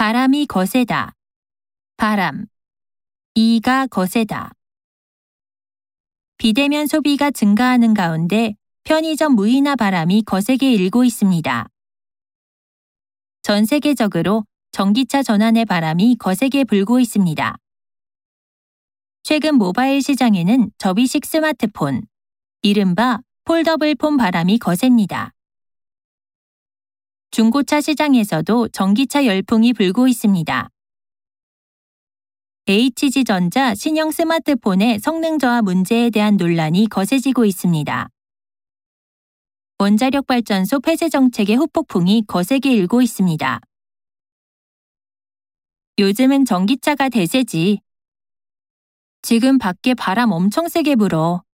바람이 거세다. 바람. 비가 거세다. 비대면 소비가 증가하는 가운데 편의점 무이나 바람이 거세게 일고 있습니다. 전 세계적으로 전기차 전환의 바람이 거세게 불고 있습니다. 최근 모바일 시장에는 접이식 스마트폰, 이른바 폴더블폰 바람이 거셉니다. 중고차 시장에서도 전기차 열풍이 불고 있습니다. HG전자 신형 스마트폰의 성능 저하 문제에 대한 논란이 거세지고 있습니다. 원자력 발전소 폐쇄 정책의 후폭풍이 거세게 일고 있습니다. 요즘은 전기차가 대세지. 지금 밖에 바람 엄청 세게 불어.